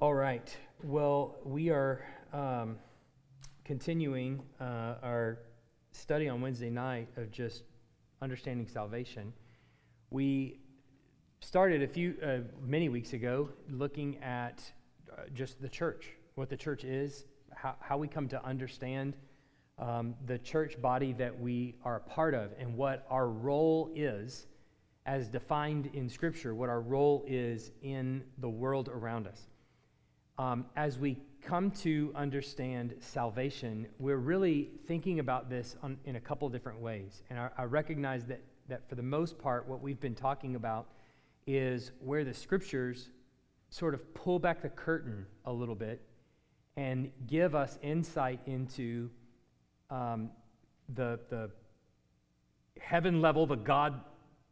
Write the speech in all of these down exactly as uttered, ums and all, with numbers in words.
All right. Well, we are um, continuing uh, our study on Wednesday night of just understanding salvation. We started a few, uh, many weeks ago, looking at uh, just the church, what the church is, how, how we come to understand um, the church body that we are a part of, and what our role is as defined in Scripture, what our role is in the world around us. Um, as we come to understand salvation, we're really thinking about this on, in a couple different ways. And I, I recognize that, that for the most part, what we've been talking about is where the Scriptures sort of pull back the curtain a little bit and give us insight into um, the, the heaven level, the God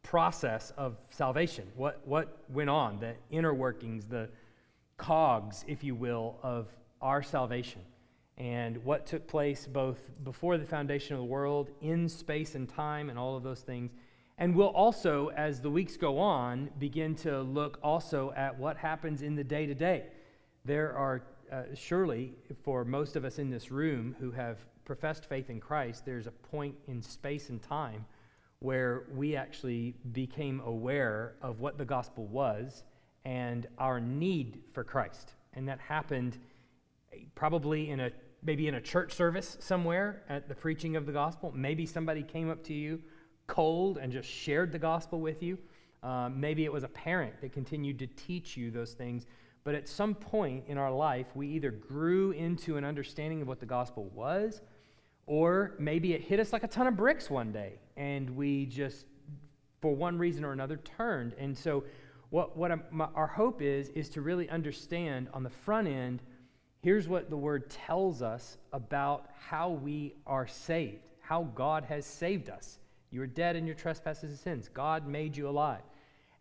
process of salvation, what, what went on, the inner workings, the cogs, if you will, of our salvation, and what took place both before the foundation of the world, in space and time, and all of those things. And we'll also, as the weeks go on, begin to look also at what happens in the day-to-day. There are uh, surely, for most of us in this room who have professed faith in Christ, there's a point in space and time where we actually became aware of what the gospel was and our need for Christ. And that happened probably in a, maybe in a church service somewhere at the preaching of the gospel. Maybe somebody came up to you cold and just shared the gospel with you. Uh, maybe it was a parent that continued to teach you those things. But at some point in our life, we either grew into an understanding of what the gospel was, or maybe it hit us like a ton of bricks one day, and we just, for one reason or another, turned. And so What, what I'm, my, our hope is, is to really understand on the front end, here's what the Word tells us about how we are saved, how God has saved us. You were dead in your trespasses and sins. God made you alive.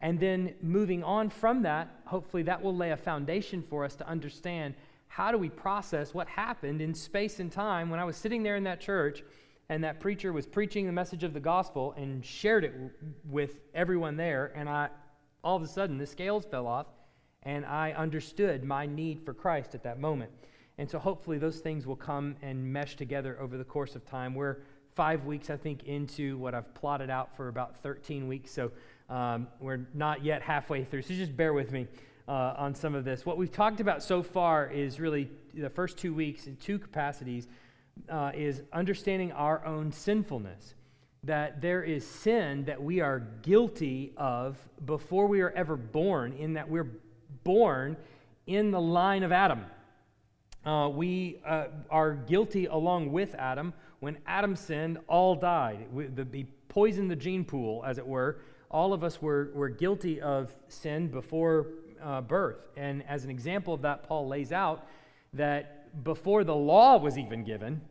And then moving on from that, hopefully that will lay a foundation for us to understand how do we process what happened in space and time when I was sitting there in that church and that preacher was preaching the message of the gospel and shared it w- with everyone there, and I... all of a sudden, the scales fell off, and I understood my need for Christ at that moment. And so hopefully those things will come and mesh together over the course of time. We're five weeks, I think, into what I've plotted out for about thirteen weeks, so um, we're not yet halfway through, so just bear with me uh, on some of this. What we've talked about so far is really the first two weeks in two capacities uh, is understanding our own sinfulness, that there is sin that we are guilty of before we are ever born, in that we're born in the line of Adam. Uh, we uh, are guilty along with Adam. When Adam sinned, all died. We, the, he poisoned the gene pool, as it were. All of us were, were guilty of sin before uh, birth. And as an example of that, Paul lays out that before the law was even given,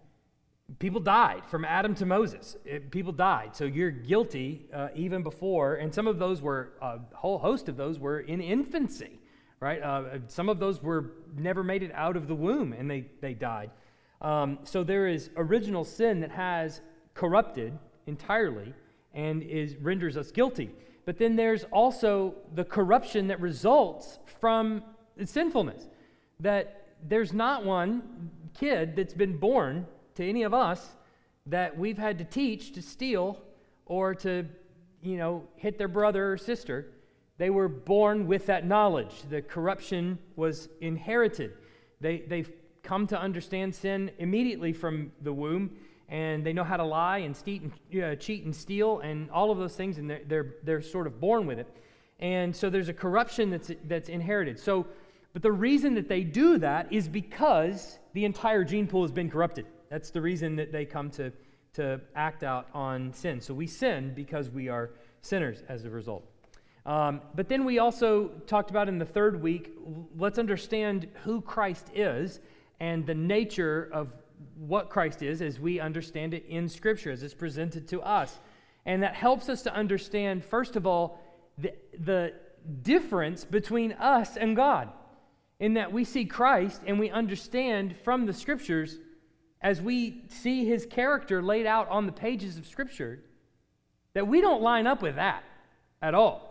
people died from Adam to Moses. It, people died. So you're guilty uh, even before, and some of those were, uh, a whole host of those were in infancy, right? Uh, some of those were never made it out of the womb, and they, they died. Um, so there is original sin that has corrupted entirely and is renders us guilty. But then there's also the corruption that results from sinfulness, that there's not one kid that's been born to any of us that we've had to teach to steal or to, you know, hit their brother or sister. They were born with that knowledge. The corruption was inherited. They, they've come to understand sin immediately from the womb, and they know how to lie and, steat and uh, cheat and steal and all of those things, and they're, they're, they're sort of born with it. And so there's a corruption that's, that's inherited. So, but the reason that they do that is because the entire gene pool has been corrupted. That's the reason that they come to, to act out on sin. So we sin because we are sinners as a result. Um, but then we also talked about in the third week, let's understand who Christ is and the nature of what Christ is as we understand it in Scripture, as it's presented to us. And that helps us to understand, first of all, the, the difference between us and God, in that we see Christ and we understand from the Scriptures, as we see his character laid out on the pages of Scripture, that we don't line up with that at all.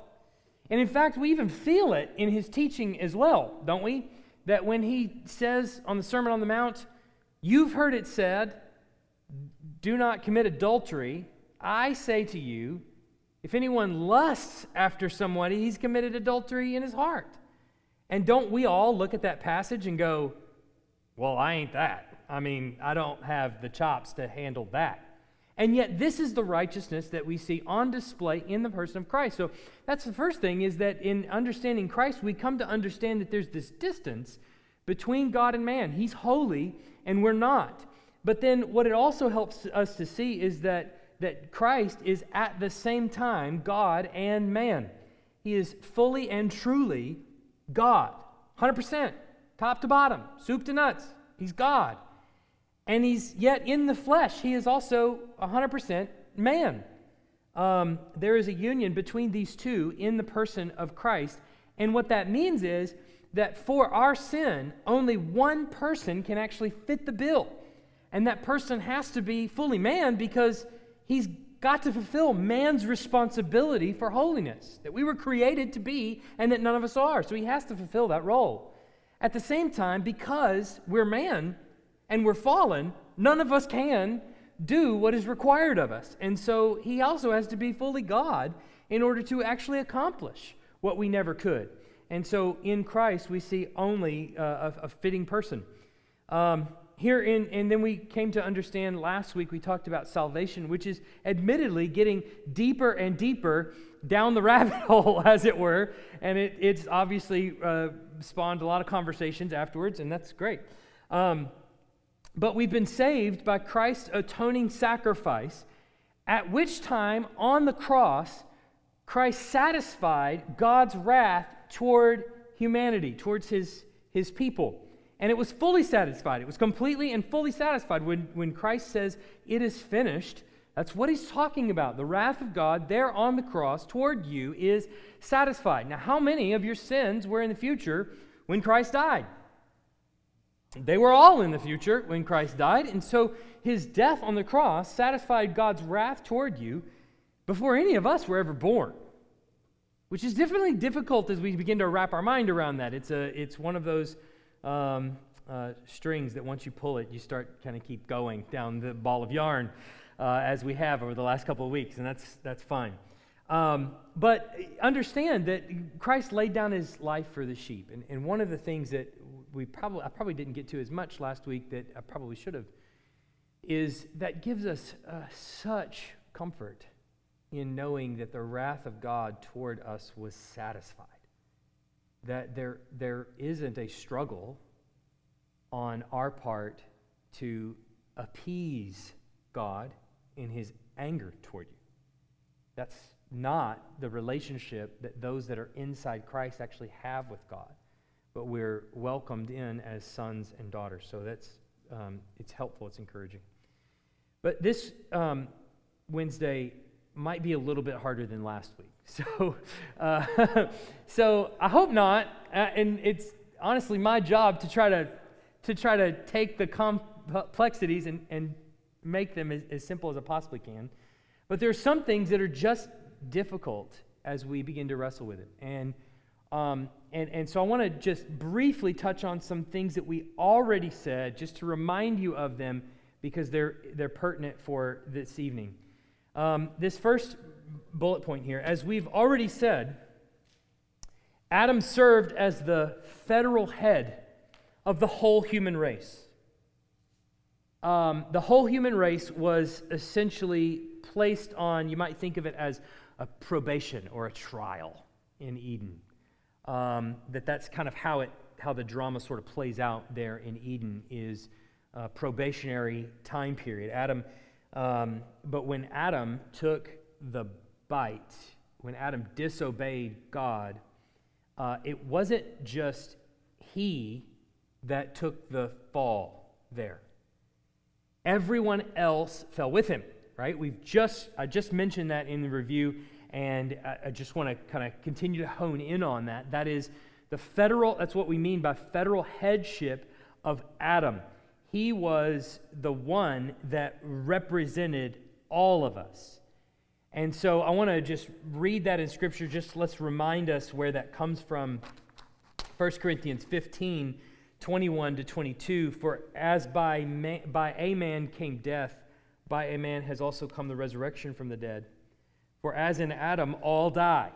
And in fact, we even feel it in his teaching as well, don't we? that when he says on the Sermon on the Mount, you've heard it said, do not commit adultery, I say to you, if anyone lusts after somebody, he's committed adultery in his heart. And don't we all look at that passage and go, well, I ain't that. I mean, I don't have the chops to handle that. And yet this is the righteousness that we see on display in the person of Christ. So that's the first thing, is that in understanding Christ, we come to understand that there's this distance between God and man. He's holy and we're not. But then what it also helps us to see is that that Christ is at the same time God and man. He is fully and truly God, one hundred percent, top to bottom, soup to nuts. He's God. And he's yet in the flesh. He is also one hundred percent man. Um, there is a union between these two in the person of Christ. And what that means is that for our sin, only one person can actually fit the bill. And that person has to be fully man because he's got to fulfill man's responsibility for holiness, that we were created to be and that none of us are. So he has to fulfill that role. At the same time, because we're man and we're fallen, none of us can do what is required of us. And so he also has to be fully God in order to actually accomplish what we never could. And so in Christ, we see only uh, a, a fitting person. Um, Here in, and then we came to understand last week, we talked about salvation, which is admittedly getting deeper and deeper down the rabbit hole, as it were. And it, it's obviously uh, spawned a lot of conversations afterwards, and that's great. Um, but we've been saved by Christ's atoning sacrifice, at which time on the cross, Christ satisfied God's wrath toward humanity, towards his, his people. And it was fully satisfied. It was completely and fully satisfied. When, when Christ says, it is finished, that's what he's talking about. The wrath of God there on the cross toward you is satisfied. Now, how many of your sins were in the future when Christ died? They were all in the future when Christ died. And so his death on the cross satisfied God's wrath toward you before any of us were ever born, which is definitely difficult as we begin to wrap our mind around that. It's a, it's one of those... Um, uh, strings that once you pull it, you start kind of keep going down the ball of yarn uh, as we have over the last couple of weeks, and that's that's fine. Um, but understand that Christ laid down his life for the sheep, and, and one of the things that we probably I probably didn't get to as much last week that I probably should have is that gives us uh, such comfort in knowing that the wrath of God toward us was satisfied. That there there isn't a struggle on our part to appease God in his anger toward you. That's not the relationship that those that are inside Christ actually have with God, but we're welcomed in as sons and daughters. So that's um, it's helpful, it's encouraging. But this um, Wednesday might be a little bit harder than last week. So, uh, so I hope not. Uh, and it's honestly my job to try to to try to take the complexities and, and make them as, as simple as I possibly can. But there are some things that are just difficult as we begin to wrestle with it. And um, and and so I want to just briefly touch on some things that we already said, just to remind you of them because they're they're pertinent for this evening. Um, this first bullet point here, as we've already said, Adam served as the federal head of the whole human race. Um, the whole human race was essentially placed on, you might think of it as a probation or a trial in Eden. Um, that that's kind of how it, how the drama sort of plays out there in Eden is a probationary time period. Adam Um, but when Adam took the bite, when Adam disobeyed God, uh, it wasn't just he that took the fall there. Everyone else fell with him, right? We've just, I just mentioned that in the review, and I, I just want to kind of continue to hone in on that. That is the federal, that's what we mean by federal headship of Adam. He was the one that represented all of us. And so I want to just read that in Scripture. Just let's remind us where that comes from. First Corinthians fifteen, twenty-one to twenty-two, for as by, man, by a man came death, by a man has also come the resurrection from the dead. For as in Adam all die,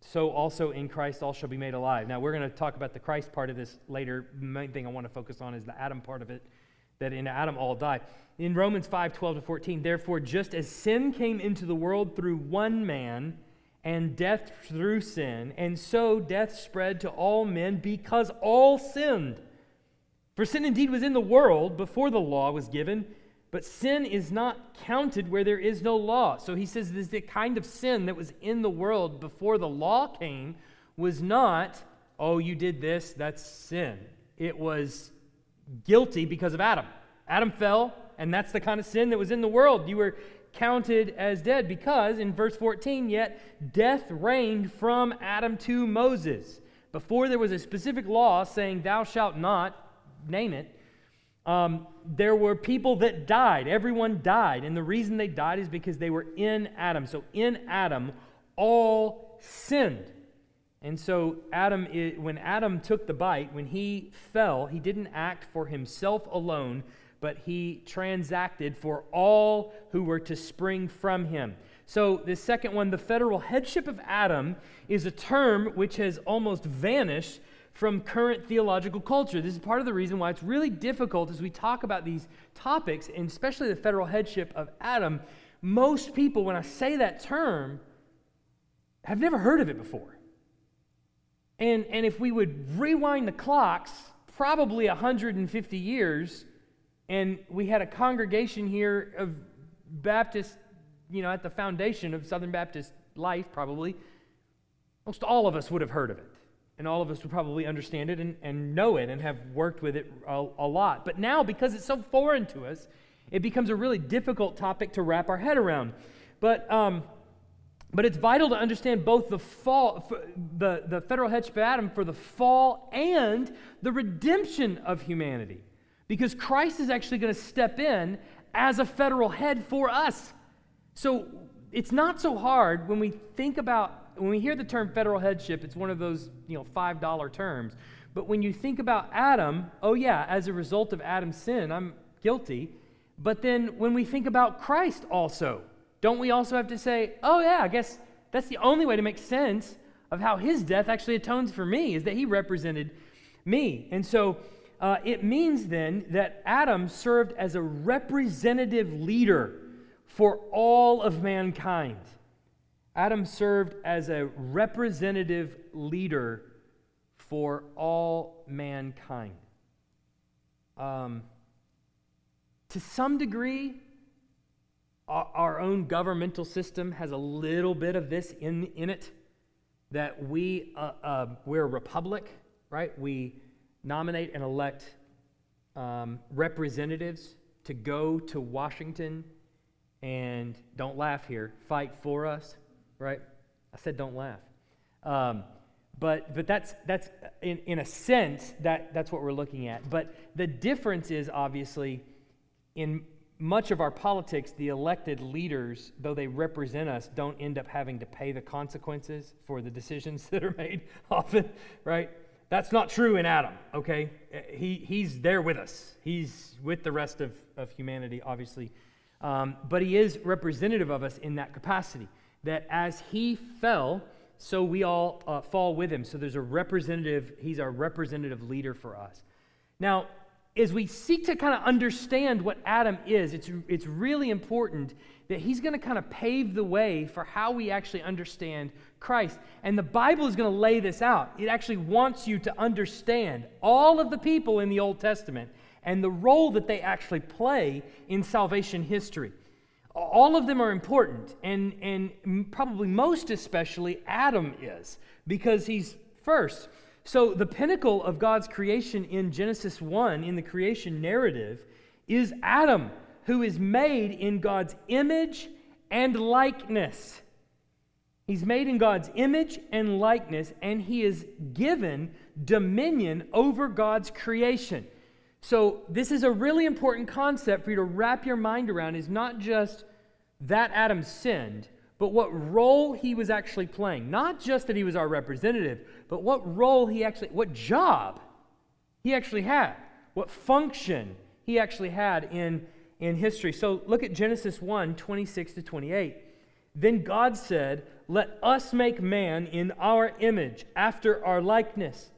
so also in Christ all shall be made alive. Now we're going to talk about the Christ part of this later. The main thing I want to focus on is the Adam part of it, that in Adam all die. In Romans five, twelve to fourteen, therefore just as sin came into the world through one man, and death through sin, and so death spread to all men because all sinned. For sin indeed was in the world before the law was given, but sin is not counted where there is no law. So he says this, the kind of sin that was in the world before the law came was not, oh, you did this, that's sin. It was guilty because of Adam. Adam fell, and that's the kind of sin that was in the world. You were counted as dead because, in verse fourteen, yet death reigned from Adam to Moses. Before there was a specific law saying, thou shalt not, name it, um, there were people that died. Everyone died, and the reason they died is because they were in Adam. So in Adam, all sinned. And so Adam, when Adam took the bite, when he fell, he didn't act for himself alone, but he transacted for all who were to spring from him. So the second one, the federal headship of Adam, is a term which has almost vanished from current theological culture. This is part of the reason why it's really difficult as we talk about these topics, and especially the federal headship of Adam. Most people, when I say that term, have never heard of it before. And, and if we would rewind the clocks, probably one hundred fifty years, and we had a congregation here of Baptist, you know, at the foundation of Southern Baptist life, probably, most all of us would have heard of it. And all of us would probably understand it and, and know it and have worked with it a, a lot. But now, because it's so foreign to us, it becomes a really difficult topic to wrap our head around. But um, but it's vital to understand both the fall, the, the federal headship of Adam for the fall and the redemption of humanity. Because Christ is actually going to step in as a federal head for us. So it's not so hard when we think about, when we hear the term federal headship, it's one of those, you know, five dollar terms. But when you think about Adam, oh yeah, as a result of Adam's sin, I'm guilty. But then when we think about Christ also, don't we also have to say, oh yeah, I guess that's the only way to make sense of how his death actually atones for me, is that he represented me. And so Uh, it means then that Adam served as a representative leader for all of mankind. Adam served as a representative leader for all mankind. Um, to some degree, our, our own governmental system has a little bit of this in, in it, that we, uh, uh, we're a republic, right? We nominate and elect um, representatives to go to Washington and, don't laugh here, fight for us, right? I said don't laugh. Um, but but that's that's in, in a sense, that, that's what we're looking at. But the difference is, obviously, in much of our politics, the elected leaders, though they represent us, don't end up having to pay the consequences for the decisions that are made often, right? That's not true in Adam, okay? He he's there with us. He's with the rest of, of humanity, obviously. Um, but he is representative of us in that capacity, that as he fell, so we all uh, fall with him. So there's a representative, he's our representative leader for us. Now, as we seek to kind of understand what Adam is, it's, it's really important that he's going to kind of pave the way for how we actually understand Christ. And the Bible is going to lay this out. It actually wants you to understand all of the people in the Old Testament and the role that they actually play in salvation history. All of them are important, and, and probably most especially Adam is, because he's first. So the pinnacle of God's creation in Genesis one, in the creation narrative, is Adam, who is made in God's image and likeness. He's made in God's image and likeness, and he is given dominion over God's creation. So this is a really important concept for you to wrap your mind around, is not just that Adam sinned, but what role he was actually playing. Not just that he was our representative, but what role he actually, what job he actually had, what function he actually had in, in history. So look at Genesis one, twenty-six to twenty-eight. Then God said, "Let us make man in our image, after our likeness,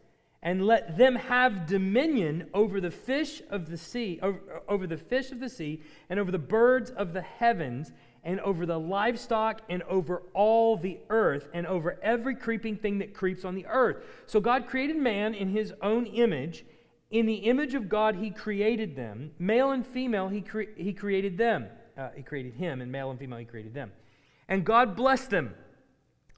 and let them have dominion over the fish of the sea, over, over the fish of the sea, and over the birds of the heavens, and over the livestock, and over all the earth, and over every creeping thing that creeps on the earth." So God created man in his own image. In the image of God he created them. Male and female he, cre- he created them. Uh, he created him, and male and female he created them. And God blessed them.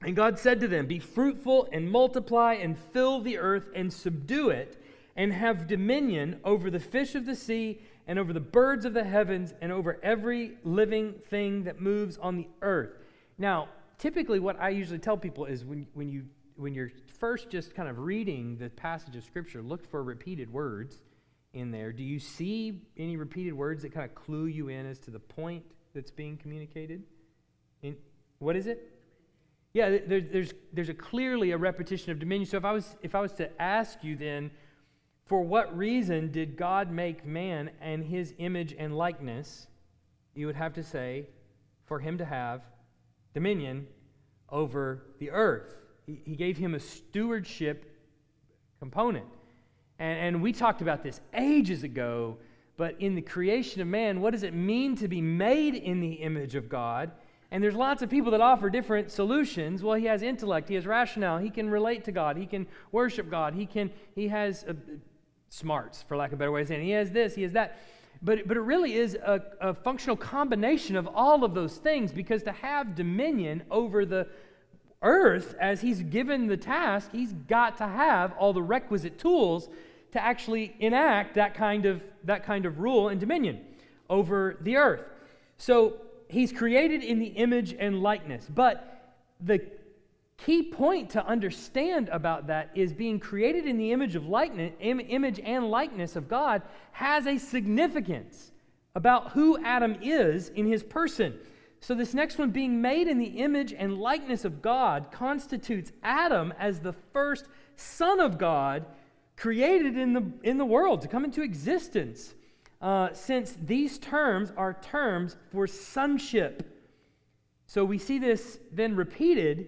And God said to them, "Be fruitful, and multiply, and fill the earth, and subdue it, and have dominion over the fish of the sea, and over the birds of the heavens, and over every living thing that moves on the earth." Now, typically what I usually tell people is when, when, you, when you're first just kind of reading the passage of Scripture, look for repeated words in there. Do you see any repeated words that kind of clue you in as to the point that's being communicated? In, what is it? Yeah, there, there's, there's a clearly a repetition of dominion. So if I was, if I was to ask you then, for what reason did God make man in his image and likeness? You would have to say, for him to have dominion over the earth. He, he gave him a stewardship component. And, and we talked about this ages ago, but in the creation of man, what does it mean to be made in the image of God? And there's lots of people that offer different solutions. Well, he has intellect, he has rationale, he can relate to God, he can worship God, he can he has a, smarts, for lack of a better way of saying it. He has this, he has that. But, but it really is a, a functional combination of all of those things, because to have dominion over the earth, as he's given the task, he's got to have all the requisite tools to actually enact that kind of, that kind of rule and dominion over the earth. So he's created in the image and likeness, but the key point to understand about that is being created in the image of likeness, Im- image and likeness of God has a significance about who Adam is in his person. So this next one, being made in the image and likeness of God, constitutes Adam as the first son of God created in the in the world to come into existence. Uh, since these terms are terms for sonship. So we see this then repeated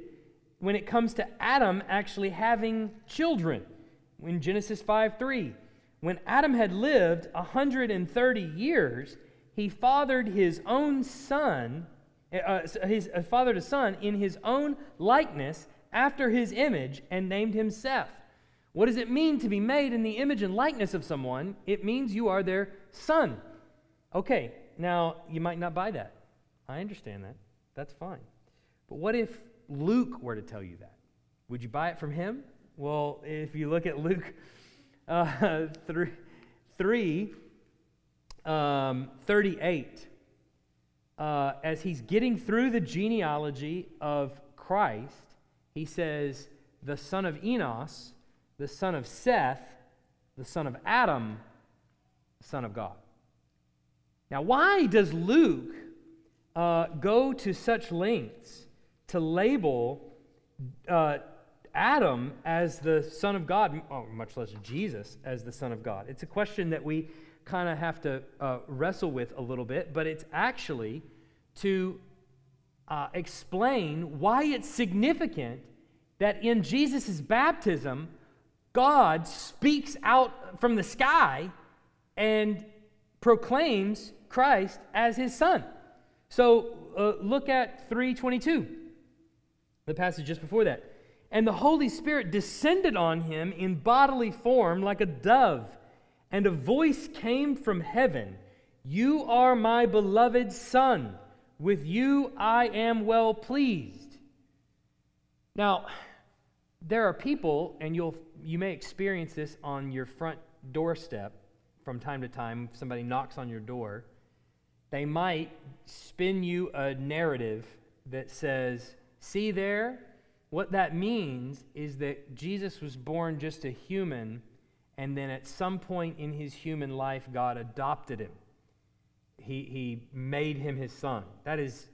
when it comes to Adam actually having children. In Genesis five three, when Adam had lived one hundred thirty years, he fathered his own son, uh, his, uh, fathered a son in his own likeness after his image, and named him Seth. What does it mean to be made in the image and likeness of someone? It means you are their son. Okay, now you might not buy that. I understand that. That's fine. But what if Luke were to tell you that? Would you buy it from him? Well, if you look at Luke uh, three, thirty-eight, uh, as he's getting through the genealogy of Christ, he says, the son of Enos, the son of Seth, the son of Adam, the son of God. Now, why does Luke uh, go to such lengths to label uh, Adam as the son of God, oh, much less Jesus as the son of God? It's a question that we kind of have to uh, wrestle with a little bit, but it's actually to uh, explain why it's significant that in Jesus' baptism, God speaks out from the sky and proclaims Christ as his son. So uh, look at three twenty-two, the passage just before that. And the Holy Spirit descended on him in bodily form like a dove, and a voice came from heaven, "You are my beloved son, with you I am well pleased." Now, there are people, and you'll you may experience this on your front doorstep from time to time. If somebody knocks on your door, they might spin you a narrative that says, "See there, what that means is that Jesus was born just a human, and then at some point in his human life, God adopted him. He he made him his son." That is,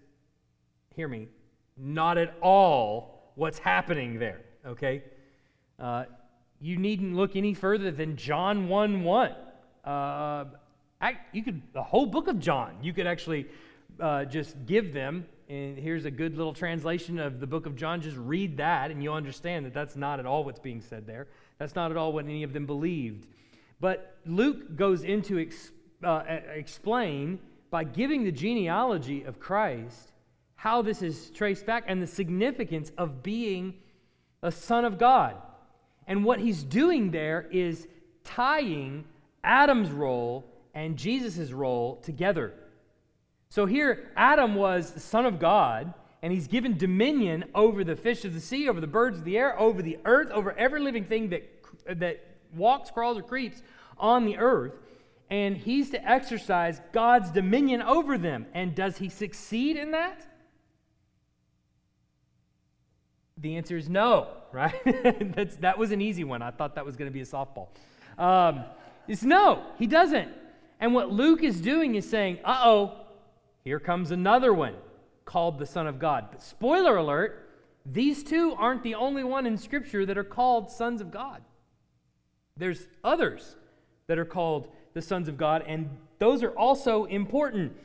hear me, not at all what's happening there, okay? Uh, you needn't look any further than John one one. Uh, I, you could, the whole book of John, you could actually uh, just give them, and here's a good little translation of the book of John, just read that, and you'll understand that that's not at all what's being said there. That's not at all what any of them believed. But Luke goes into ex, uh, explain, by giving the genealogy of Christ, how this is traced back, and the significance of being a son of God. And what he's doing there is tying Adam's role and Jesus' role together. So here, Adam was the son of God, and he's given dominion over the fish of the sea, over the birds of the air, over the earth, over every living thing that, that walks, crawls, or creeps on the earth. And he's to exercise God's dominion over them. And does he succeed in that? The answer is no, right? That's, that was an easy one. I thought that was going to be a softball. Um, it's no, he doesn't. And what Luke is doing is saying, uh-oh, here comes another one called the Son of God. But spoiler alert, these two aren't the only one in Scripture that are called sons of God. There's others that are called the sons of God, and those are also important.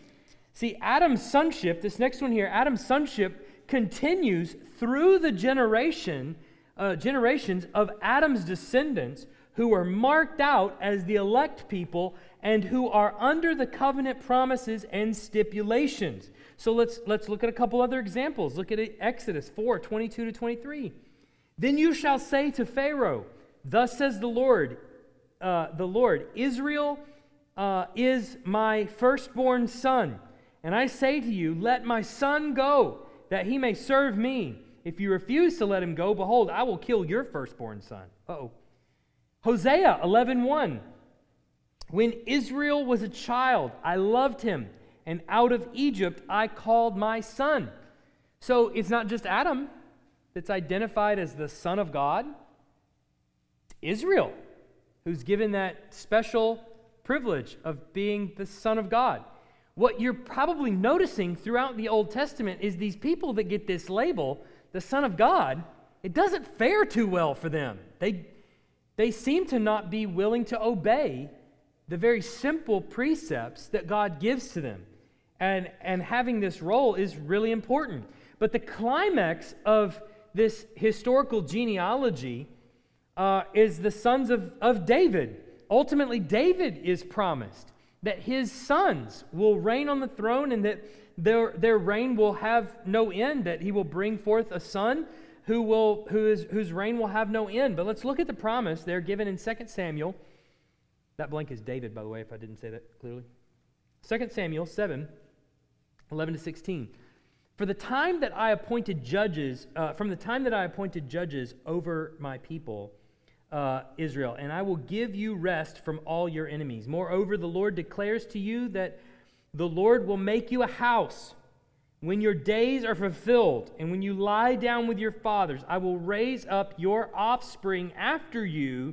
See, Adam's sonship, this next one here, Adam's sonship continues through the generation, uh, generations of Adam's descendants who are marked out as the elect people and who are under the covenant promises and stipulations. So let's, let's look at a couple other examples. Look at Exodus four, twenty-two to twenty-three. Then you shall say to Pharaoh, thus says the Lord, uh, the Lord, Israel uh, is my firstborn son, and I say to you, let my son go, that he may serve me. If you refuse to let him go, behold, I will kill your firstborn son. Uh-oh. Hosea eleven one. When Israel was a child, I loved him, and out of Egypt I called my son. So it's not just Adam that's identified as the son of God. It's Israel who's given that special privilege of being the son of God. What you're probably noticing throughout the Old Testament is these people that get this label, the Son of God, it doesn't fare too well for them. They, they seem to not be willing to obey the very simple precepts that God gives to them. And, and having this role is really important. But the climax of this historical genealogy uh, is the sons of, of David. Ultimately, David is promised that his sons will reign on the throne, and that their, their reign will have no end, that he will bring forth a son who will, who is, whose reign will have no end. But let's look at the promise there given in Second Samuel. That blank is dated, by the way, if I didn't say that clearly. Second Samuel seven, eleven to sixteen. For the time that I appointed judges, uh, from the time that I appointed judges over my people, Uh, Israel, and I will give you rest from all your enemies. Moreover, the Lord declares to you that the Lord will make you a house when your days are fulfilled, and when you lie down with your fathers, I will raise up your offspring after you,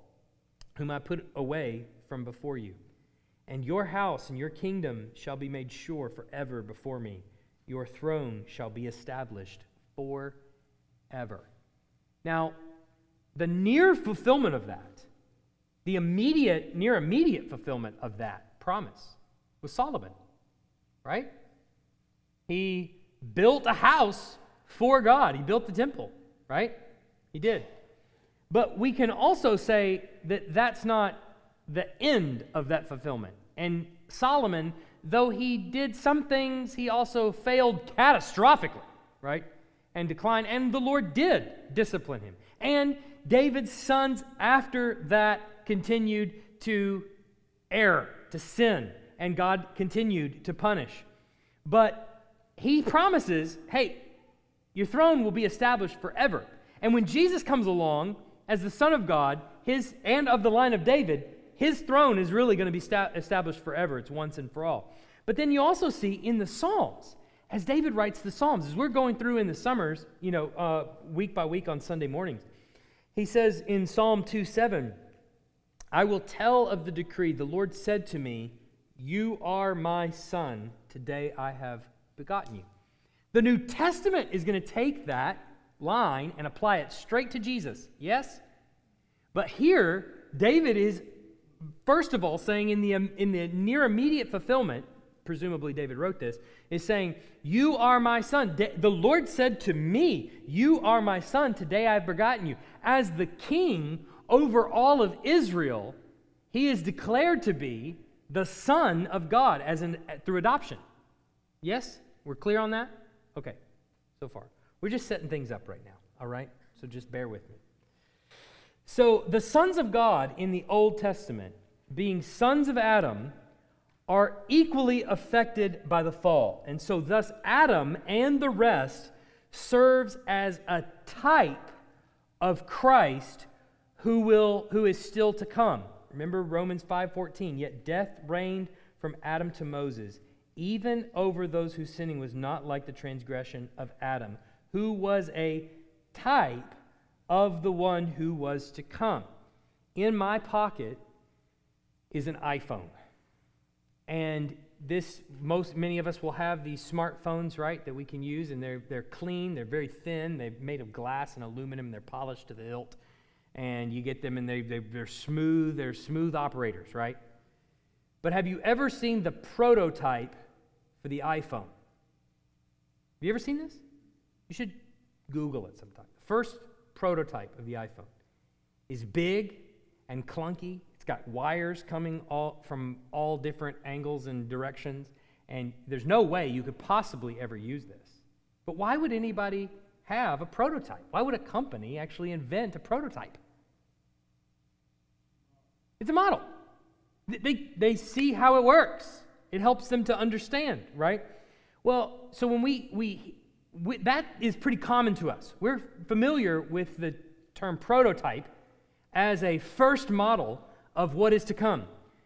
whom I put away from before you. And your house and your kingdom shall be made sure forever before me. Your throne shall be established forever. Now, the near fulfillment of that, the immediate, near immediate fulfillment of that promise was Solomon, right? He built a house for God. He built the temple, right? He did. But we can also say that that's not the end of that fulfillment. And Solomon, though he did some things, he also failed catastrophically, right? And declined, and the Lord did discipline him. And David's sons after that continued to err, to sin, and God continued to punish. But he promises, hey, your throne will be established forever. And when Jesus comes along as the Son of God, his and of the line of David, his throne is really going to be sta- established forever. It's once and for all. But then you also see in the Psalms, as David writes the Psalms, as we're going through in the summers, you know, uh, week by week on Sunday mornings, he says in Psalm two seven, I will tell of the decree. The Lord said to me, you are my son. Today I have begotten you. The New Testament is going to take that line and apply it straight to Jesus. Yes? But here, David is, first of all, saying in the, in the near immediate fulfillment, presumably David wrote this, is saying, you are my son. Da- the Lord said to me, you are my son. Today I have begotten you. As the king over all of Israel, he is declared to be the son of God as in, through adoption. Yes? We're clear on that? Okay. So far. We're just setting things up right now, all right? So just bear with me. So the sons of God in the Old Testament, being sons of Adam, are equally affected by the fall. And so thus Adam and the rest serves as a type of Christ who will who is still to come. Remember Romans five fourteen, yet death reigned from Adam to Moses, even over those whose sinning was not like the transgression of Adam, who was a type of the one who was to come. In my pocket is an iPhone. And this, most, many of us will have these smartphones, right, that we can use, and they're they're clean, they're very thin, they're made of glass and aluminum, and they're polished to the hilt, and you get them, and they, they, they're smooth, they're smooth operators, right? But have you ever seen the prototype for the iPhone? Have you ever seen this? You should Google it sometime. The first prototype of the iPhone is big and clunky. It's got wires coming all from all different angles and directions, and there's no way you could possibly ever use this. But why would anybody have a prototype? Why would a company actually invent a prototype? It's a model. They, they see how it works. It helps them to understand, right? Well, so when we, we, we that is pretty common to us. We're familiar with the term prototype as a first model of what is to come.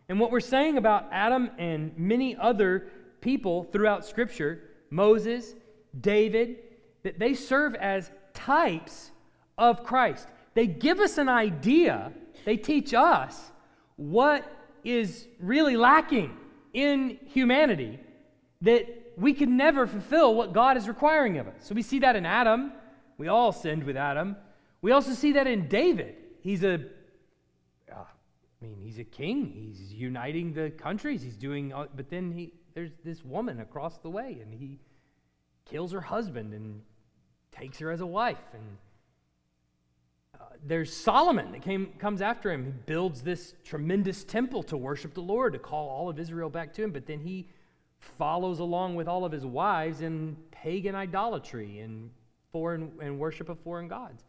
And what we're saying about Adam and many other people throughout Scripture, Moses, David, that they serve as types of Christ. They give us an idea, they teach us what is really lacking in humanity, that we can never fulfill what God is requiring of us. So we see that in Adam. We all sinned with Adam. We also see that in David. He's a I mean, he's a king. He's uniting the countries. He's doing, but then he there's this woman across the way, and he kills her husband and takes her as a wife. And uh, there's Solomon that came comes after him. He builds this tremendous temple to worship the Lord, to call all of Israel back to him. But then he follows along with all of his wives in pagan idolatry and foreign and worship of foreign gods.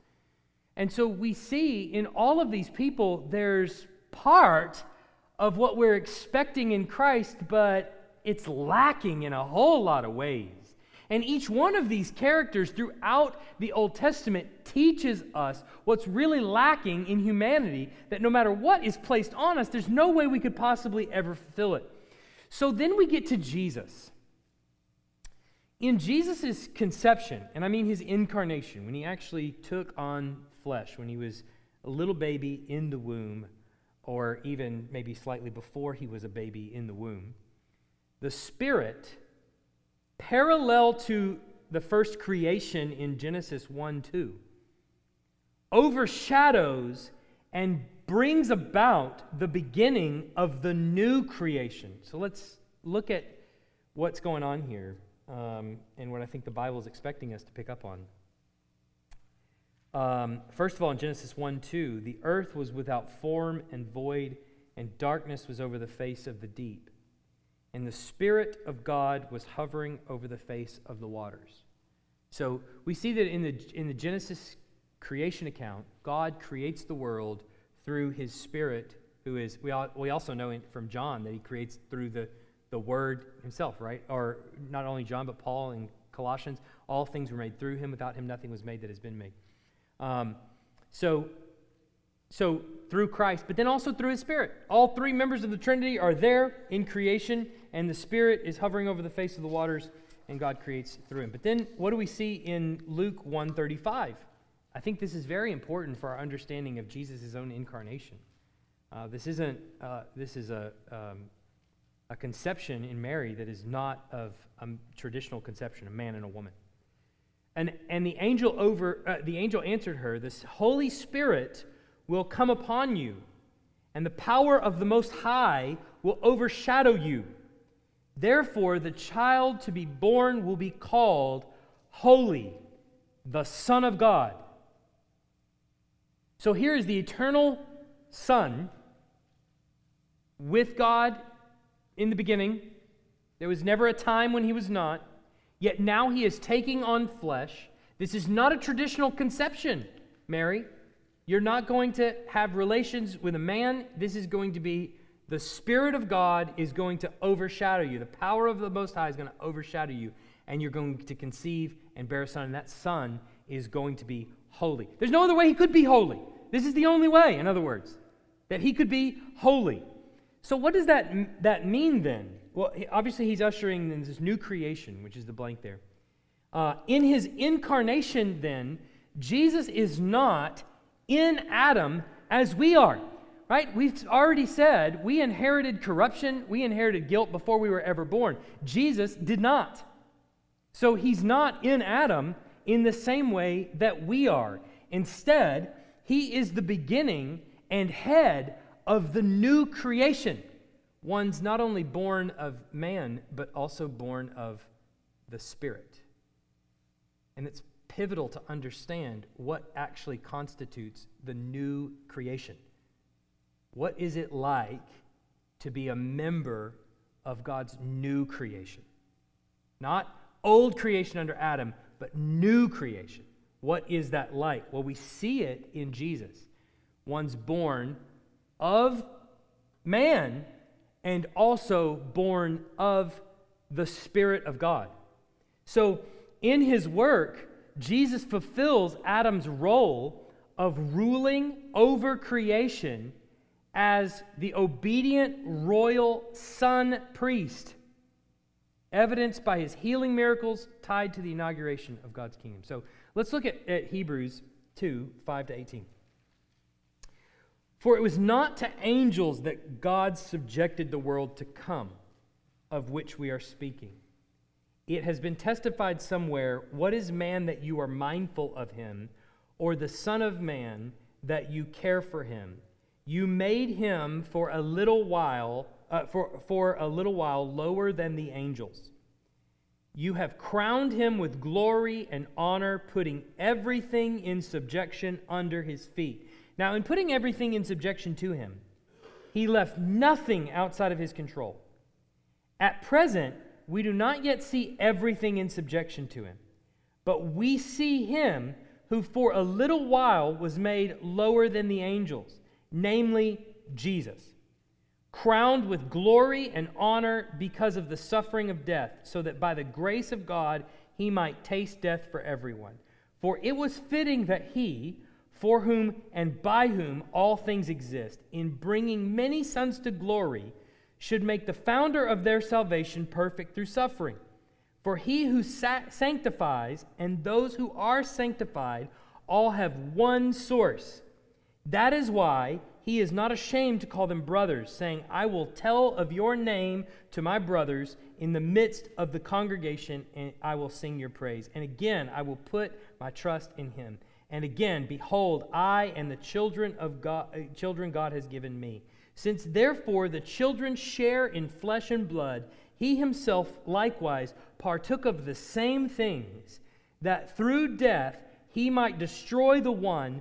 And so we see in all of these people there's part of what we're expecting in Christ, but it's lacking in a whole lot of ways. And each one of these characters throughout the Old Testament teaches us what's really lacking in humanity, that no matter what is placed on us, there's no way we could possibly ever fulfill it. So then we get to Jesus. In Jesus' conception, and I mean his incarnation, when he actually took on flesh, when he was a little baby in the womb, or even maybe slightly before he was a baby in the womb, the Spirit, parallel to the first creation in Genesis one two, overshadows and brings about the beginning of the new creation. So let's look at what's going on here um, and what I think the Bible is expecting us to pick up on. Um, first of all, in Genesis one two, the earth was without form and void, and darkness was over the face of the deep. And the Spirit of God was hovering over the face of the waters. So we see that in the in the Genesis creation account, God creates the world through His Spirit, who is, we all, we also know in, from John that He creates through the, the Word Himself, right? Or not only John, but Paul in Colossians, all things were made through Him. Without Him, nothing was made that has been made. Um, so, so through Christ, but then also through His Spirit. All three members of the Trinity are there in creation, and the Spirit is hovering over the face of the waters, and God creates through Him. But then what do we see in Luke one thirty-five? I think this is very important for our understanding of Jesus' own incarnation. Uh, this isn't, uh, this is a, um, a conception in Mary that is not of a traditional conception, a man and a woman. And, and the angel over uh, the angel answered her, "The Holy Spirit will come upon you, and the power of the Most High will overshadow you. Therefore, the child to be born will be called Holy, the Son of God." So here is the eternal Son with God in the beginning. There was never a time when He was not. Yet now He is taking on flesh. This is not a traditional conception, Mary. You're not going to have relations with a man. This is going to be the Spirit of God is going to overshadow you. The power of the Most High is going to overshadow you. And you're going to conceive and bear a son. And that son is going to be holy. There's no other way He could be holy. This is the only way, in other words, that He could be holy. So what does that, that mean then? Well, obviously He's ushering in this new creation, which is the blank there. Uh, in His incarnation then, Jesus is not in Adam as we are, right? We've already said we inherited corruption, we inherited guilt before we were ever born. Jesus did not. So He's not in Adam in the same way that we are. Instead, He is the beginning and head of the new creation. One's not only born of man, but also born of the Spirit. And it's pivotal to understand what actually constitutes the new creation. What is it like to be a member of God's new creation? Not old creation under Adam, but new creation. What is that like? Well, we see it in Jesus. One's born of man and also born of the Spirit of God. So in His work, Jesus fulfills Adam's role of ruling over creation as the obedient royal son priest, evidenced by His healing miracles tied to the inauguration of God's kingdom. So let's look at, at Hebrews two, five to eighteen. "For it was not to angels that God subjected the world to come, of which we are speaking. It has been testified somewhere, what is man that you are mindful of him, or the Son of Man that you care for him? You made him for a little while, uh, for, for a little while lower than the angels. You have crowned him with glory and honor, putting everything in subjection under his feet." Now, in putting everything in subjection to him, he left nothing outside of his control. At present, we do not yet see everything in subjection to him, but we see him who for a little while was made lower than the angels, namely Jesus, crowned with glory and honor because of the suffering of death, so that by the grace of God he might taste death for everyone. For it was fitting that he, for whom and by whom all things exist, in bringing many sons to glory, should make the founder of their salvation perfect through suffering. For he who sanctifies and those who are sanctified all have one source. That is why he is not ashamed to call them brothers, saying, "I will tell of your name to my brothers in the midst of the congregation, and I will sing your praise. And again, I will put my trust in him. And again, behold, I and the children of God, uh, children God has given me. Since therefore the children share in flesh and blood, he himself likewise partook of the same things, that through death he might destroy the one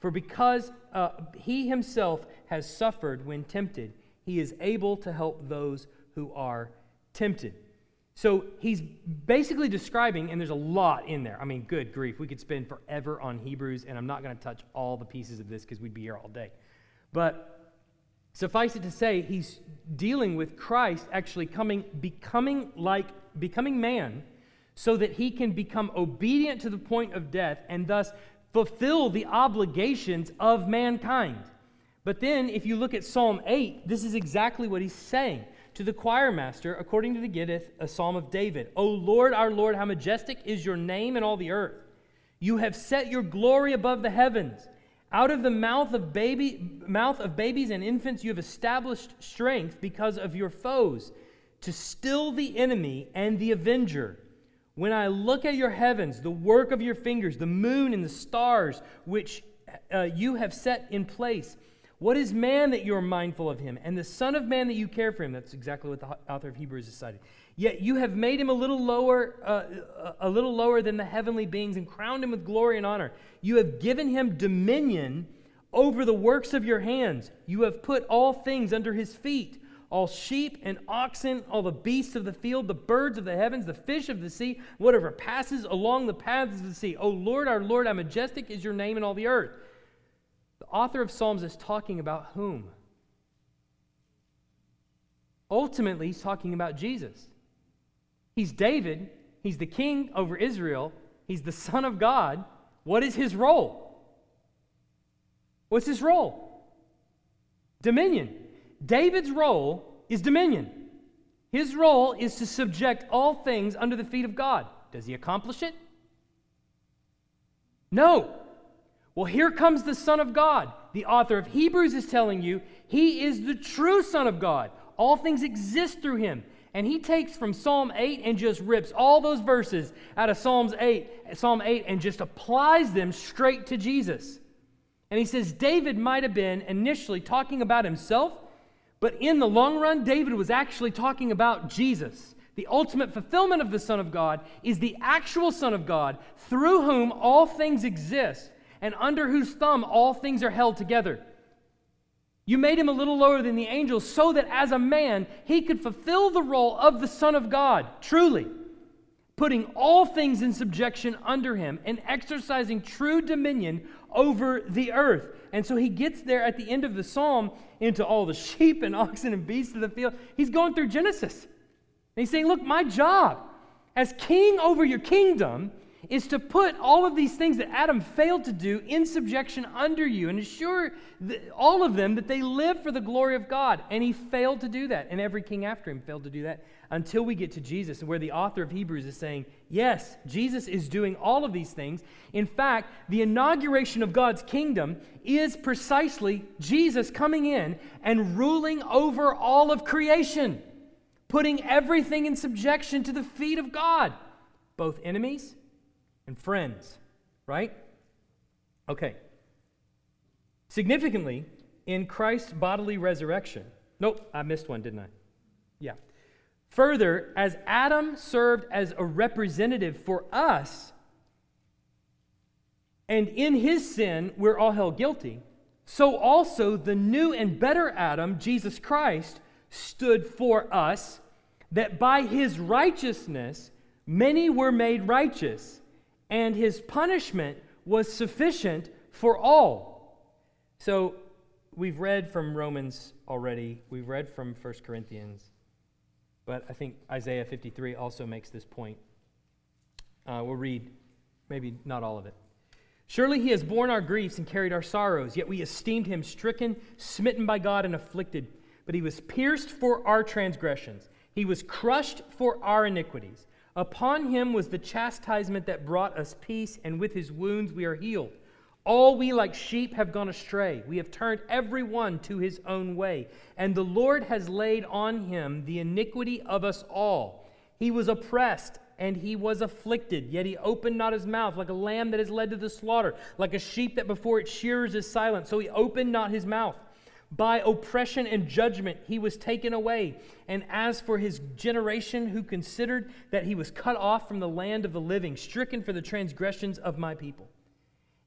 For because uh, he himself has suffered when tempted, He is able to help those who are tempted. So he's basically describing, and there's a lot in there. I mean, good grief. We could spend forever on Hebrews, and I'm not going to touch all the pieces of this because we'd be here all day. But suffice it to say, he's dealing with Christ actually coming, becoming like, becoming man so that he can become obedient to the point of death and thus fulfill the obligations of mankind. But then, if you look at Psalm eight, this is exactly what he's saying. To the choir master, according to the Gittith, a psalm of David, O Lord, our Lord, how majestic is your name in all the earth. You have set your glory above the heavens. Out of the mouth of, baby, mouth of babies and infants you have established strength because of your foes, to still the enemy and the avenger. When I look at your heavens, the work of your fingers, the moon and the stars, which uh, you have set in place, what is man that you are mindful of him, and the son of man that you care for him? That's exactly what the author of Hebrews has cited. Yet you have made him a little lower, uh, a little lower than the heavenly beings, and crowned him with glory and honor. You have given him dominion over the works of your hands. You have put all things under his feet, all sheep and oxen, all the beasts of the field, the birds of the heavens, the fish of the sea, whatever passes along the paths of the sea. O Lord, our Lord, how majestic is your name in all the earth. The author of Psalms is talking about whom? Ultimately, he's talking about Jesus. He's David. He's the king over Israel. He's the Son of God. What is his role? What's his role? Dominion. David's role is dominion. His role is to subject all things under the feet of God. Does he accomplish it? No. Well, here comes the Son of God. The author of Hebrews is telling you he is the true Son of God. All things exist through him. And he takes from Psalm eight and just rips all those verses out of Psalms eight, Psalm eight and just applies them straight to Jesus. And he says David might have been initially talking about himself, but in the long run, David was actually talking about Jesus. The ultimate fulfillment of the Son of God is the actual Son of God through whom all things exist, and under whose thumb all things are held together. You made him a little lower than the angels so that as a man he could fulfill the role of the Son of God, truly, putting all things in subjection under him and exercising true dominion over the earth. And so he gets there at the end of the psalm into all the sheep and oxen and beasts of the field. He's going through Genesis. And he's saying, look, my job as king over your kingdom is to put all of these things that Adam failed to do in subjection under you and assure all of them that they live for the glory of God. And he failed to do that. And every king after him failed to do that until we get to Jesus, where the author of Hebrews is saying, yes, Jesus is doing all of these things. In fact, the inauguration of God's kingdom is precisely Jesus coming in and ruling over all of creation, putting everything in subjection to the feet of God, both enemies and friends, right? Okay. Significantly, in Christ's bodily resurrection. Nope, I missed one, didn't I? Yeah. Further, as Adam served as a representative for us, and in his sin we're all held guilty, so also the new and better Adam, Jesus Christ, stood for us, that by his righteousness many were made righteous, and his punishment was sufficient for all. So we've read from Romans already. We've read from First Corinthians. But I think Isaiah fifty-three also makes this point. Uh, we'll read, maybe not all of it. Surely he has borne our griefs and carried our sorrows, yet we esteemed him stricken, smitten by God, and afflicted. But he was pierced for our transgressions. He was crushed for our iniquities. Upon him was the chastisement that brought us peace, and with his wounds we are healed. All we like sheep have gone astray. We have turned every one to his own way. And the Lord has laid on him the iniquity of us all. He was oppressed and he was afflicted, yet he opened not his mouth, like a lamb that is led to the slaughter, like a sheep that before its shearers is silent. So he opened not his mouth. By oppression and judgment he was taken away. And as for his generation, who considered that he was cut off from the land of the living, stricken for the transgressions of my people.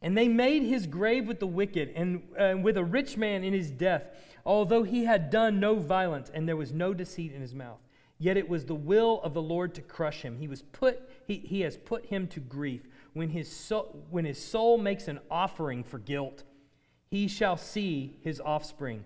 And they made his grave with the wicked and uh, with a rich man in his death, although he had done no violence and there was no deceit in his mouth. Yet it was the will of the Lord to crush him. He was put, he, he has put him to grief. When his soul, when his soul makes an offering for guilt, he shall see his offspring.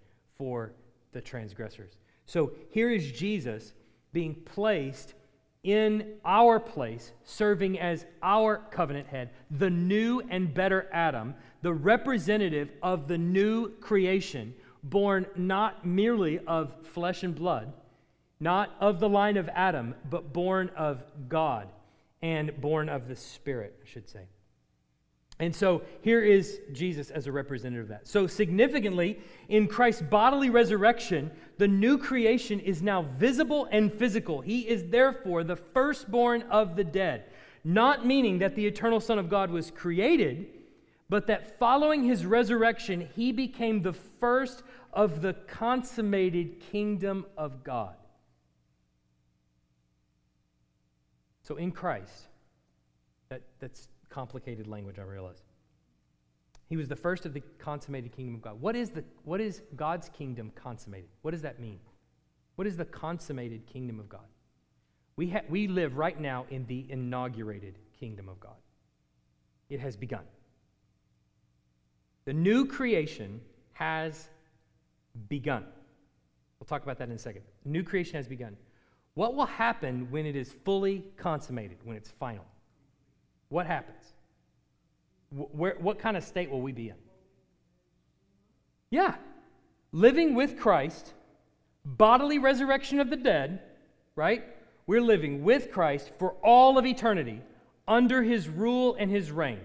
for the transgressors. So here is Jesus being placed in our place, serving as our covenant head, the new and better Adam, the representative of the new creation, born not merely of flesh and blood, not of the line of Adam, but born of God and born of the Spirit, I should say. And so here is Jesus as a representative of that. So significantly, in Christ's bodily resurrection, the new creation is now visible and physical. He is therefore the firstborn of the dead, not meaning that the eternal Son of God was created, but that following his resurrection, he became the first of the consummated kingdom of God. So in Christ, that, that's... complicated language, I realize. He was the first of the consummated kingdom of God. What is the what is God's kingdom consummated? What does that mean? What is the consummated kingdom of God? We ha we live right now in the inaugurated kingdom of God. It has begun. The new creation has begun. We'll talk about that in a second. New creation has begun. What will happen when it is fully consummated, when it's final? What happens? Where, what kind of state will we be in? Yeah. Living with Christ, bodily resurrection of the dead, right? We're living with Christ for all of eternity, under his rule and his reign.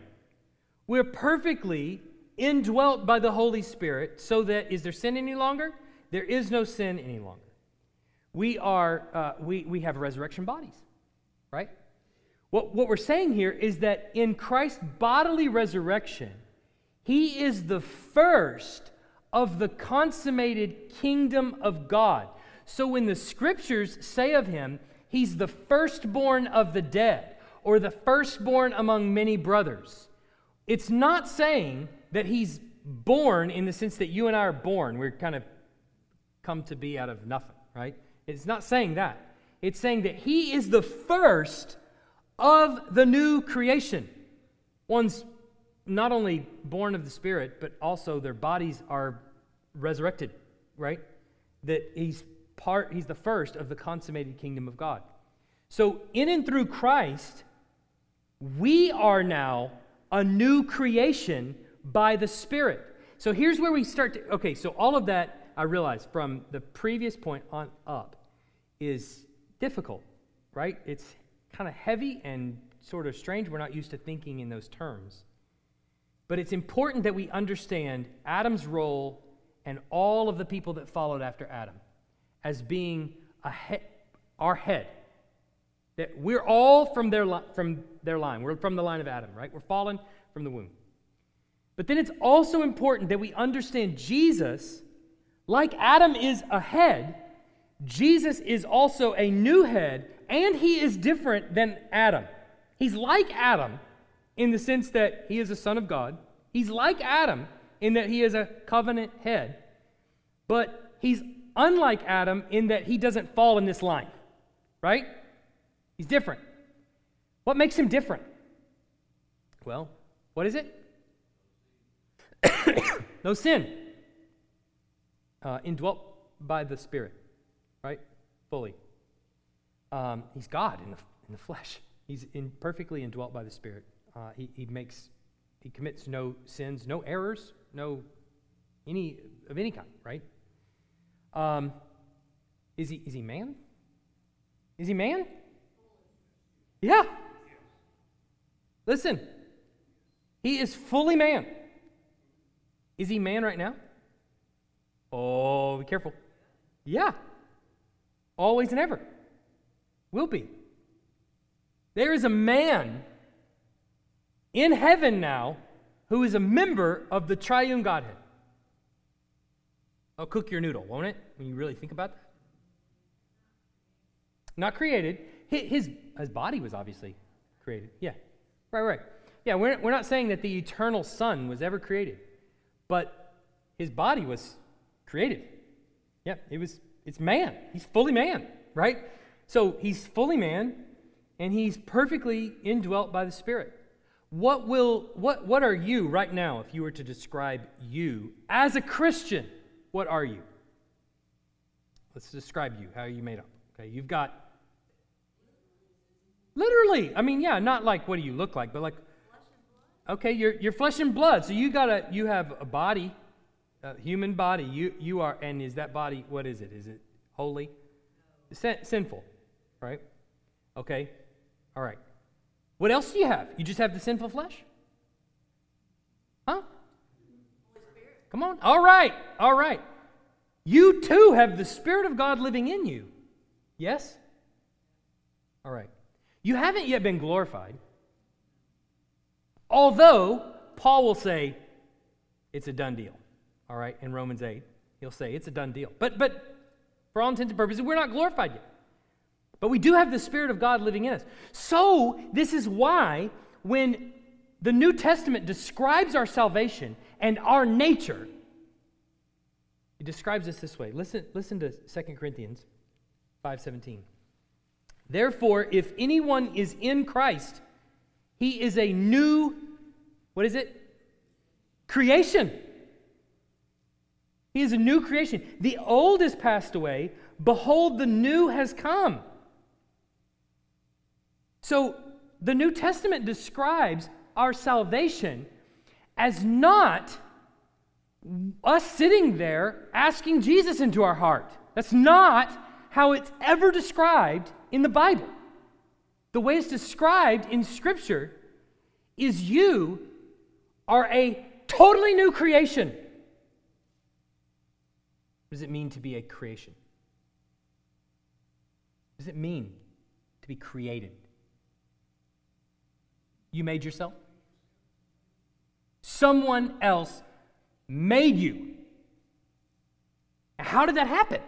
We're perfectly indwelt by the Holy Spirit, so that, is there sin any longer? There is no sin any longer. We are, uh, we, we have resurrection bodies, right? What, what we're saying here is that in Christ's bodily resurrection, he is the first of the consummated kingdom of God. So when the scriptures say of him, he's the firstborn of the dead, or the firstborn among many brothers, it's not saying that he's born in the sense that you and I are born. We're kind of come to be out of nothing, right? It's not saying that. It's saying that he is the first of the new creation. One's not only born of the Spirit, but also their bodies are resurrected, right? That he's part, he's the first of the consummated kingdom of God. So in and through Christ, we are now a new creation by the Spirit. So here's where we start to, okay, so all of that, I realize, from the previous point on up is difficult, right? It's kind of heavy and sort of strange. We're not used to thinking in those terms. But it's important that we understand Adam's role and all of the people that followed after Adam as being a he our head. That we're all from their, from their line. We're from the line of Adam, right? We're fallen from the womb. But then it's also important that we understand Jesus, like Adam is a head, Jesus is also a new head, and he is different than Adam. He's like Adam in the sense that he is a son of God. He's like Adam in that he is a covenant head. But he's unlike Adam in that he doesn't fall in this line, right? He's different. What makes him different? Well, what is it? No sin. Uh, indwelt by the Spirit, right? Fully. Um, he's God in the, in the flesh. He's in, perfectly indwelt by the Spirit. Uh, he, he makes, he commits no sins, no errors, no any of any kind. Right? Um, is he is he man? Is he man? Yeah. Listen, He is fully man. Is he man right now? Oh, be careful. Yeah. Always and ever. Will be. There is a man in heaven now who is a member of the triune Godhead. I'll cook your noodle, won't it, when you really think about that? Not created. His, his body was obviously created. Yeah, right, right. Yeah, we're, we're not saying that the eternal Son was ever created, but his body was created. Yeah, it was. It's man. He's fully man, right? So he's fully man, and he's perfectly indwelt by the Spirit. What will? What? What are you right now? If you were to describe you as a Christian, what are you? Let's describe you. How are you made up? Okay, you've got. Literally, I mean, yeah, not like what do you look like, but like, okay, you're you're flesh and blood. So you gotta, you have a body, a human body. You you are, and is that body? What is it? Is it holy? Sin, sinful, right? Okay, all right. What else do you have? You just have the sinful flesh, huh? Come on, all right, all right. You too have the Spirit of God living in you. Yes. All right. You haven't yet been glorified. Although, Paul will say, it's a done deal. All right, in Romans eight, he'll say, it's a done deal. But, but for all intents and purposes, we're not glorified yet. But we do have the Spirit of God living in us. So, this is why when the New Testament describes our salvation and our nature, it describes us this way. Listen, listen to Second Corinthians five seventeen. Therefore, if anyone is in Christ, he is a new, what is it? Creation. He is a new creation. The old has passed away. Behold, the new has come. So, the New Testament describes our salvation as not us sitting there asking Jesus into our heart. That's not how it's ever described in the Bible. The way it's described in Scripture is you are a totally new creation. What does it mean to be a creation? What does it mean to be created? You made yourself? Someone else made you. How did that happen?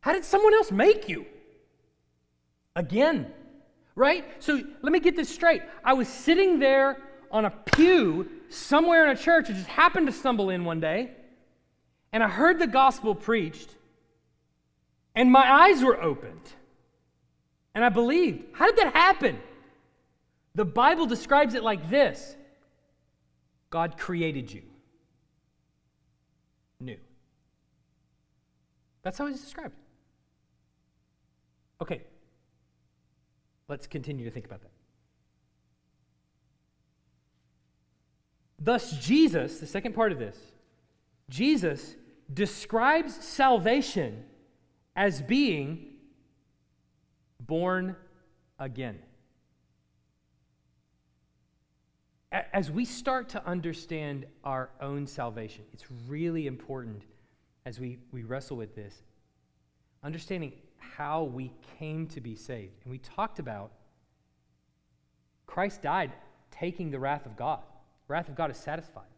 How did someone else make you? Again, right? So let me get this straight. I was sitting there on a pew somewhere in a church. I just happened to stumble in one day, and I heard the gospel preached, and my eyes were opened, and I believed. How did that happen? The Bible describes it like this. God created you new. That's how it's described. Okay, let's continue to think about that. Thus, Jesus, the second part of this, Jesus describes salvation as being born again. As we start to understand our own salvation, it's really important as we, we wrestle with this, understanding how we came to be saved. And we talked about Christ died taking the wrath of God. The wrath of God is satisfied.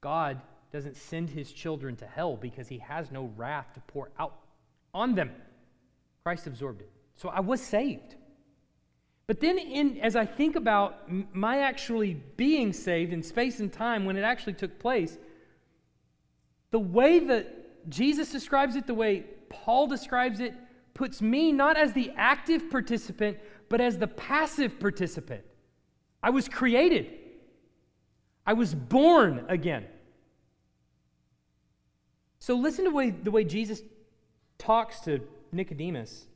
God doesn't send his children to hell because he has no wrath to pour out on them. Christ absorbed it. So I was saved. But then in, as I think about my actually being saved in space and time when it actually took place, the way that Jesus describes it, the way Paul describes it, puts me not as the active participant, but as the passive participant. I was created. I was born again. So listen to the way, the way Jesus talks to Nicodemus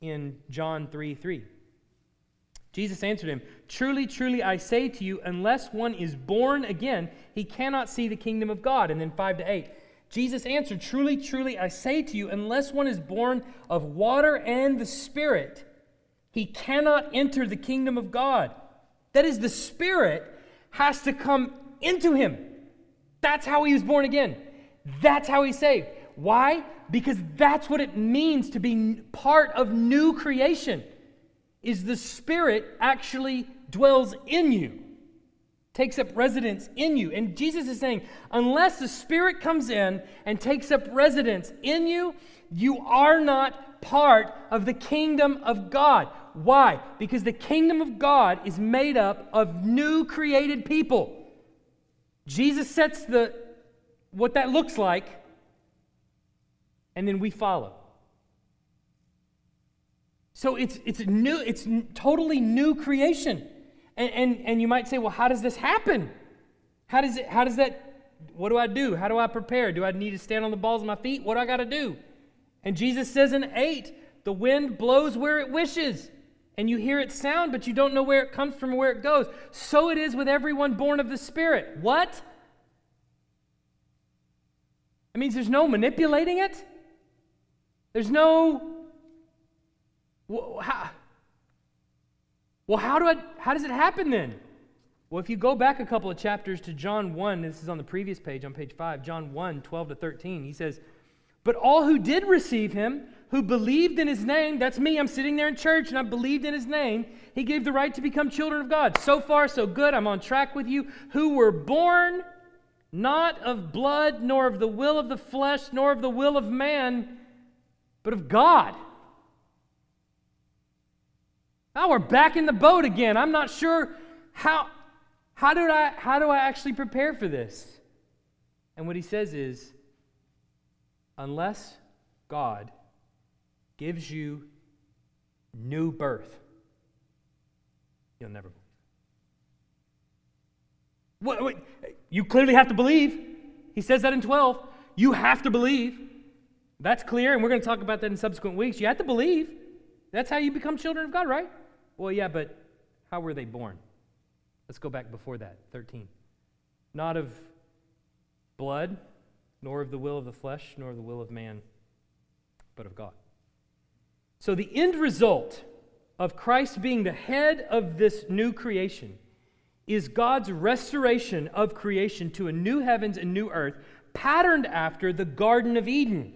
in John three three. Jesus answered him, "Truly, truly, I say to you, unless one is born again, he cannot see the kingdom of God." And then five to eight. Jesus answered, "Truly, truly, I say to you, unless one is born of water and the Spirit, he cannot enter the kingdom of God. That is, the Spirit has to come into him. That's how he was born again. That's how he's saved. Why? Because that's what it means to be part of new creation, is the Spirit actually dwells in you, takes up residence in you. And Jesus is saying, unless the Spirit comes in and takes up residence in you, you are not part of the kingdom of God. Why? Because the kingdom of God is made up of new created people. Jesus sets the what that looks like, and then we follow. So it's it's new, it's totally new creation. And, and and you might say, well, how does this happen? How does it how does that what do I do? How do I prepare? Do I need to stand on the balls of my feet? What do I got to do? And Jesus says in eight, the wind blows where it wishes, and you hear its sound, but you don't know where it comes from or where it goes. So it is with everyone born of the Spirit. What? It means there's no manipulating it. There's no, well, how, well, how do I, how does it happen then? Well, if you go back a couple of chapters to John one, this is on the previous page, on page five, John one, twelve to thirteen, he says, but all who did receive him, who believed in his name, that's me, I'm sitting there in church and I believed in his name, he gave the right to become children of God. So far, so good, I'm on track with you. Who were born not of blood, nor of the will of the flesh, nor of the will of man, but of God. Now we're back in the boat again. I'm not sure how, how, did I, how do I actually prepare for this? And what he says is, unless God gives you new birth, you'll never believe. What, what, you clearly have to believe. He says that in twelve. You have to believe. That's clear, and we're going to talk about that in subsequent weeks. You have to believe. That's how you become children of God, right? Well, yeah, but how were they born? Let's go back before that, thirteen. Not of blood, nor of the will of the flesh, nor of the will of man, but of God. So the end result of Christ being the head of this new creation is God's restoration of creation to a new heavens and new earth, patterned after the Garden of Eden.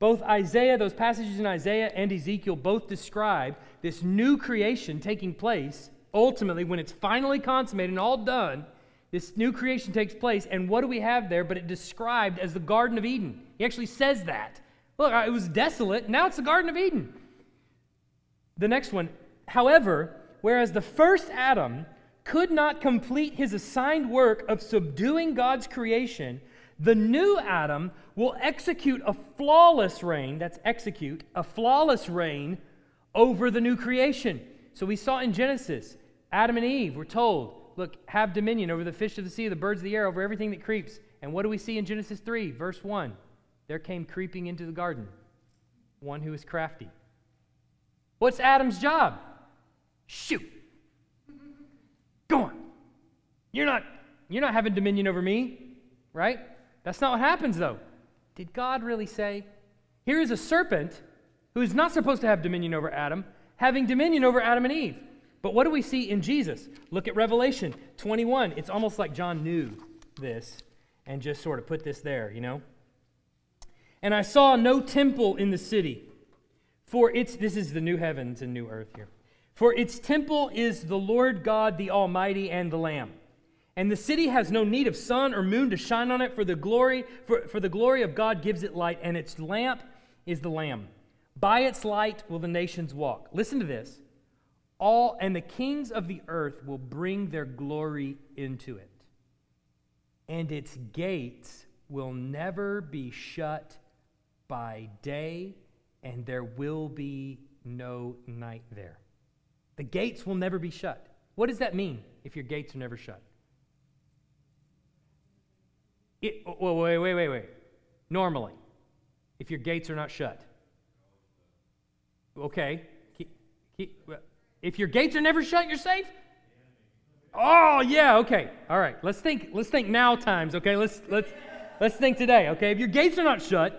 Both Isaiah, those passages in Isaiah and Ezekiel both describe this new creation taking place. Ultimately, when it's finally consummated and all done, this new creation takes place, and what do we have there? But it described as the Garden of Eden. He actually says that. Look, it was desolate, now it's the Garden of Eden. The next one, however, whereas the first Adam could not complete his assigned work of subduing God's creation, the new Adam will execute a flawless reign, that's execute, a flawless reign over the new creation. So we saw in Genesis, Adam and Eve were told, look, have dominion over the fish of the sea, the birds of the air, over everything that creeps. And what do we see in Genesis three, verse one? There came creeping into the garden one who is crafty. What's Adam's job? Shoot. Go on. You're not, you're not having dominion over me, right? That's not what happens, though. Did God really say? Here is a serpent who is not supposed to have dominion over Adam, having dominion over Adam and Eve. But what do we see in Jesus? Look at Revelation twenty-one. It's almost like John knew this and just sort of put this there, you know? And I saw no temple in the city, for its, this is the new heavens and new earth here, for its temple is the Lord God, the Almighty, and the Lamb. And the city has no need of sun or moon to shine on it, for the glory, for, for the glory of God gives it light, and its lamp is the Lamb. By its light will the nations walk. Listen to this. All, and the kings of the earth will bring their glory into it, and its gates will never be shut by day, and there will be no night there. The gates will never be shut. What does that mean if your gates are never shut? It, well, wait, wait, wait, wait. Normally, if your gates are not shut. Okay. Keep, keep, well. If your gates are never shut, you're safe? Oh, yeah, okay. All right. Let's think let's think now times, okay? Let's let's let's think today, okay? If your gates are not shut,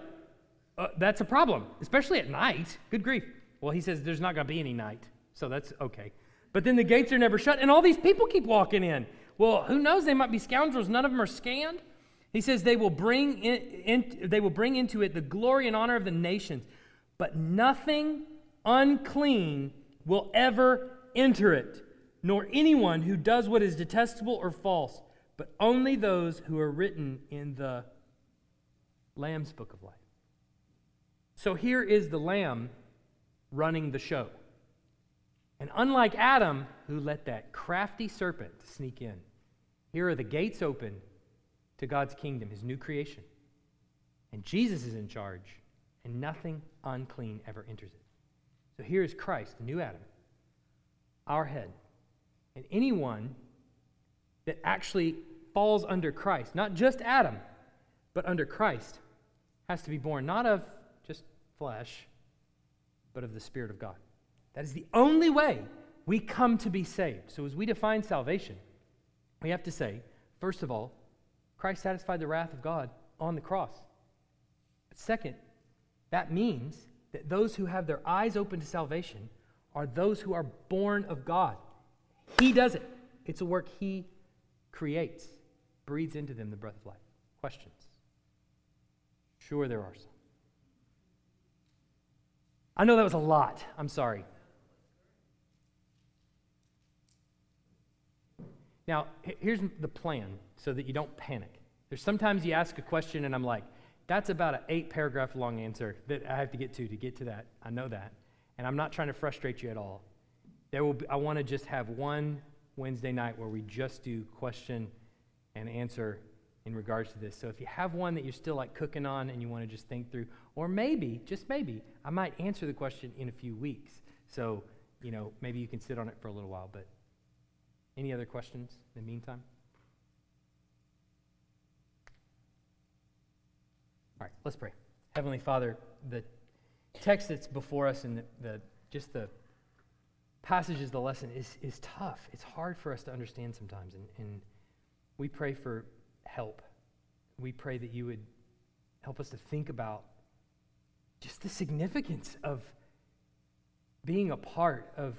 uh, that's a problem, especially at night. Good grief. Well, he says there's not going to be any night. So that's okay. But then the gates are never shut, and all these people keep walking in. Well, who knows? They might be scoundrels. None of them are scanned. He says they will bring in, in, they will bring into it the glory and honor of the nations, but nothing unclean will ever enter it, nor anyone who does what is detestable or false, but only those who are written in the Lamb's Book of Life. So here is the Lamb running the show. And unlike Adam, who let that crafty serpent sneak in, here are the gates open to God's kingdom, His new creation. And Jesus is in charge, and nothing unclean ever enters it. So here is Christ, the new Adam, our head. And anyone that actually falls under Christ, not just Adam, but under Christ, has to be born not of just flesh, but of the Spirit of God. That is the only way we come to be saved. So as we define salvation, we have to say, first of all, Christ satisfied the wrath of God on the cross. But second, that means that those who have their eyes open to salvation are those who are born of God. He does it. It's a work He creates, breathes into them the breath of life. Questions? Sure, there are some. I know that was a lot. I'm sorry. Now, here's the plan so that you don't panic. There's sometimes you ask a question and I'm like, that's about an eight paragraph long answer that I have to get to to get to that. I know that. And I'm not trying to frustrate you at all. There will be, I want to just have one Wednesday night where we just do question and answer in regards to this. So if you have one that you're still like cooking on and you want to just think through, or maybe, just maybe, I might answer the question in a few weeks. So, you know, maybe you can sit on it for a little while, but any other questions in the meantime? All right, let's pray. Heavenly Father, the text that's before us and the, the just the passages, the lesson is is tough. It's hard for us to understand sometimes, and, and we pray for help. We pray that you would help us to think about just the significance of being a part of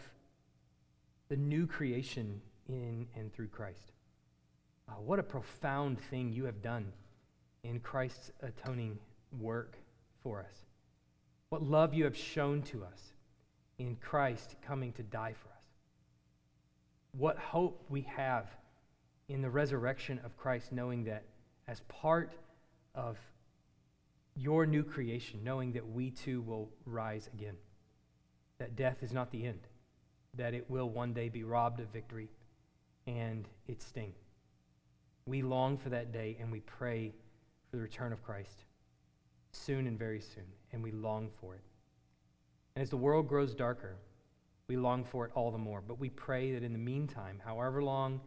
the new creation in and through Christ. Oh, what a profound thing you have done in Christ's atoning work for us. What love you have shown to us in Christ coming to die for us. What hope we have in the resurrection of Christ, knowing that as part of your new creation, knowing that we too will rise again, that death is not the end, that it will one day be robbed of victory and its sting. We long for that day, and we pray for the return of Christ soon and very soon, and we long for it. And as the world grows darker, we long for it all the more, but we pray that in the meantime, however long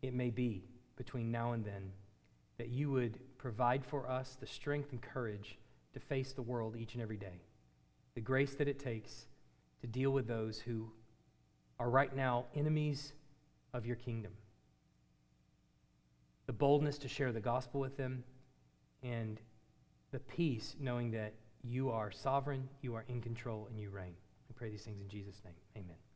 it may be between now and then, that you would provide for us the strength and courage to face the world each and every day, the grace that it takes to deal with those who are right now enemies of your kingdom, the boldness to share the gospel with them, and the peace knowing that you are sovereign, you are in control, and you reign. We pray these things in Jesus' name. Amen.